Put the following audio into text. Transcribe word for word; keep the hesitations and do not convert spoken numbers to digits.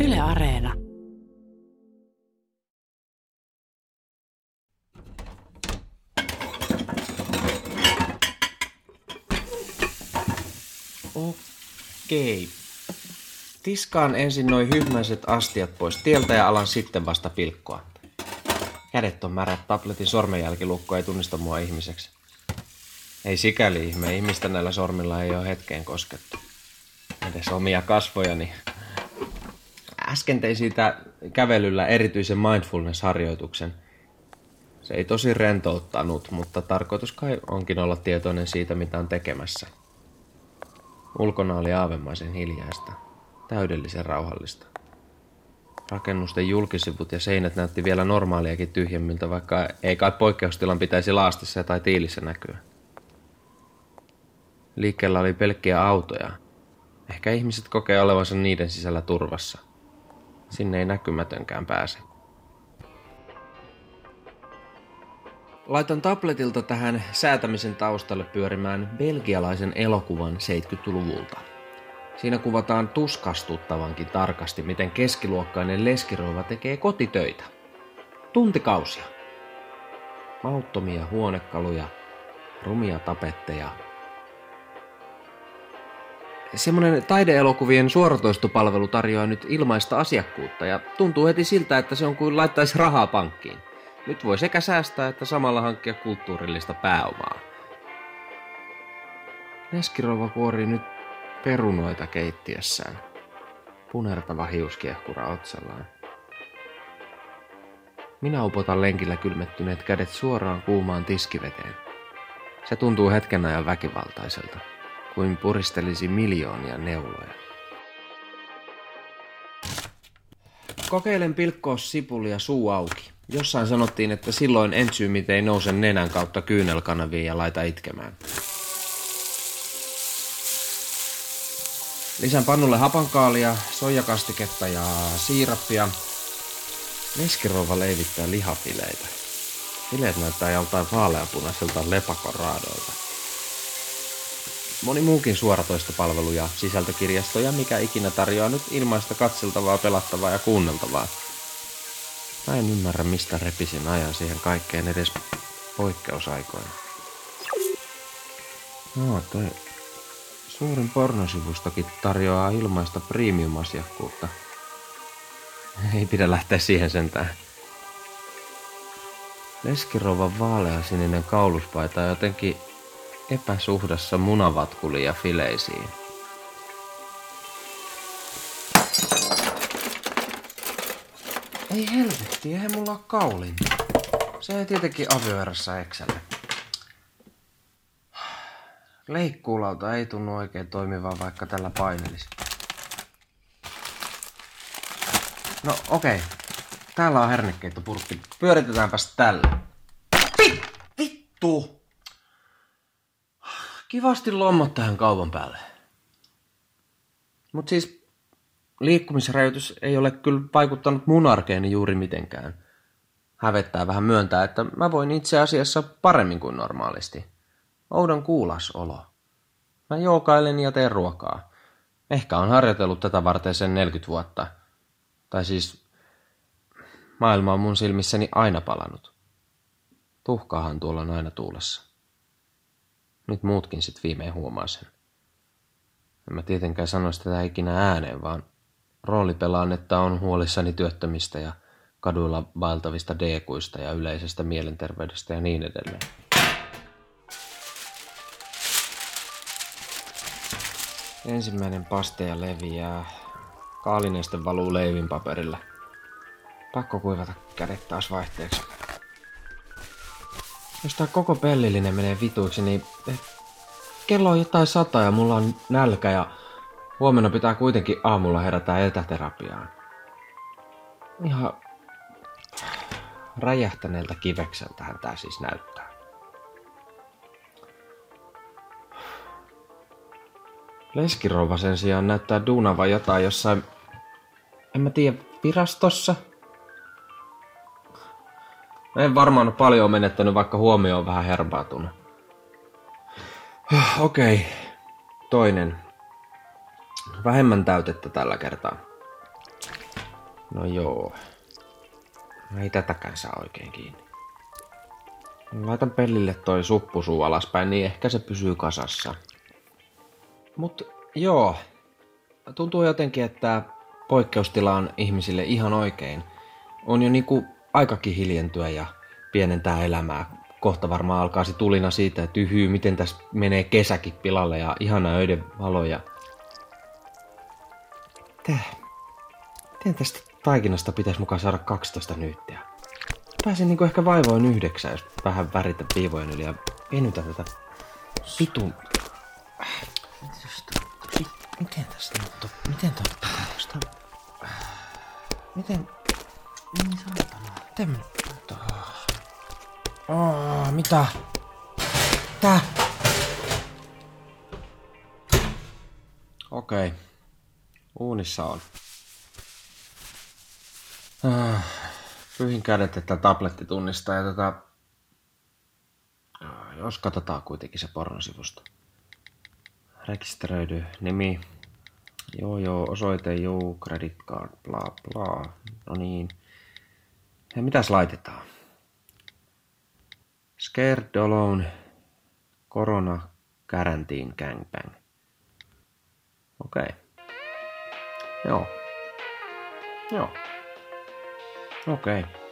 Yle Areena. Okei. Tiskaan ensin noi hyhmäiset astiat pois tieltä ja alan sitten vasta pilkkoa. Kädet on märät, tabletin sormenjälkilukko ei tunnista mua ihmiseksi. Ei sikäli ihme, ihmistä näillä sormilla ei ole hetkeen koskettu. Edes omia kasvojani. Äsken tein siitä kävelyllä erityisen mindfulness-harjoituksen. Se ei tosi rentouttanut, mutta tarkoitus kai onkin olla tietoinen siitä, mitä on tekemässä. Ulkona oli aavemaisen hiljaista, täydellisen rauhallista. Rakennusten julkisivut ja seinät näytti vielä normaaliakin tyhjemmiltä, vaikka ei kai poikkeustilan pitäisi laastissa tai tiilissä näkyä. Liikkeellä oli pelkkiä autoja. Ehkä ihmiset kokee olevansa niiden sisällä turvassa. Sinne ei näkymätönkään pääse. Laitan tabletilta tähän säätämisen taustalle pyörimään belgialaisen elokuvan seitsemänkymmentäluvulta. Siinä kuvataan tuskastuttavankin tarkasti, miten keskiluokkainen Neskirova tekee kotitöitä. Tuntikausia. Mauttomia huonekaluja, rumia tapetteja. Semmoinen taideelokuvien suoratoistopalvelu tarjoaa nyt ilmaista asiakkuutta ja tuntuu heti siltä, että se on kuin laittaisi rahaa pankkiin. Nyt voi sekä säästää että samalla hankkia kulttuurillista pääomaa. Neskirova kuori nyt perunoita keittiössään. Punertava hiuskiehkura otsallaan. Minä upotan lenkillä kylmettyneet kädet suoraan kuumaan tiskiveteen. Se tuntuu hetken ajan väkivaltaiselta, kuin puristelisi miljoonia neuloja. Kokeilen pilkkoa sipulia suu auki. Jossain sanottiin, että silloin entsyymit ei nouse nenän kautta kyynelkanaviin ja laita itkemään. Lisään pannulle hapankaalia, soijakastiketta ja siirappia. Neskirova leivittää lihafileitä. Fileet näyttää joltain vaaleanpunaisilta lepakoraadoilta. Moni muukin suoratoistopalvelu ja sisältökirjastoja, mikä ikinä tarjoaa nyt ilmaista katseltavaa, pelattavaa ja kuunneltavaa. Mä en ymmärrä, mistä repisin ajan siihen kaikkeen edes poikkeusaikoina. No, toi suurin pornosivustokin tarjoaa ilmaista premium-asiakkuutta. Ei pidä lähteä siihen sentään. Neskirovan vaaleasininen kauluspaita on jotenkin epäsuhdassa munavatkuliin ja fileisiin. Ei helvetti, eihän mulla ole kaulin. Se ei tietenkin avioerässä eksälle. Leikkuulauta ei tunnu oikein toimivaa, vaikka tällä painelisi. No okei, okay. Täällä on hernekeittopurkki. Pyöritetäänpäs tällä. Pit! Vittu! Kivasti lommat tähän kaupan päälle. Mut siis liikkumisrajoitus ei ole kyllä vaikuttanut mun arkeeni juuri mitenkään. Hävettää vähän myöntää, että mä voin itse asiassa paremmin kuin normaalisti. Oudon kuulas olo. Mä jookailen ja teen ruokaa. Ehkä on harjoitellut tätä varten sen neljäkymmentä vuotta. Tai siis maailma on mun silmissäni aina palanut. Tuhkaahan tuolla on aina tuulessa. Nyt muutkin sit viimein huomaa sen. En mä tietenkään sanoisi tätä ikinä ääneen, vaan roolipelaan, että on huolissani työttömistä ja kaduilla vaeltavista D-kuista ja yleisestä mielenterveydestä ja niin edelleen. Ensimmäinen pasteja leviää. Kaalineste valuu leivin paperilla. Pakko kuivata kädet taas vaihteeksi. Jos tää koko pellillinen menee vituiksi, niin kello on jotain sata ja mulla on nälkä ja huomenna pitää kuitenkin aamulla herätä etäterapiaan. Ihan räjähtäneeltä kivekseltähän tää siis näyttää. Neskirova sen sijaan näyttää duunaavan jotain jossain, en mä tiedä, virastossa? En varmaan ole paljon menettänyt, vaikka huomio on vähän herpaantunut. Okei, okay. Toinen. Vähemmän täytettä tällä kertaa. No joo. Ei tätäkään saa oikein kiinni. Laitan pellille toi suppusuu alaspäin, niin ehkä se pysyy kasassa. Mut joo. Tuntuu jotenkin, että poikkeustila on ihmisille ihan oikein. On jo niinku aikakin hiljentyä ja pienentää elämää. Kohta varmaan alkaa se tulina siitä, että yhyy, miten tässä menee kesäkin pilalle ja ihanaa öiden valoja. Täh. Miten tästä taikinasta pitäisi mukaan saada kaksitoista nyyttiä? Pääsen niinku ehkä vaivoin yhdeksään, jos vähän väritä viivojen yli ja venytä tätä vitun... Miten tästä nyt on? Miten toi pitää tosta? Miten... Niin saatana. Tämmönen... Oh, mitä? Tää? Okei. Okay. Uunissa on. Ah, pyhin kädet, että tabletti tunnistaa ja tota... Jos katsotaan kuitenkin se pornosivusto. Rekisteröidy, nimi. Joo joo, osoite, joo, credit card, bla bla. No niin. Ja mitäs laitetaan? Scared alone. Corona quarantine gangbang. Okei. Okay. Joo. Joo. Okei. Okay.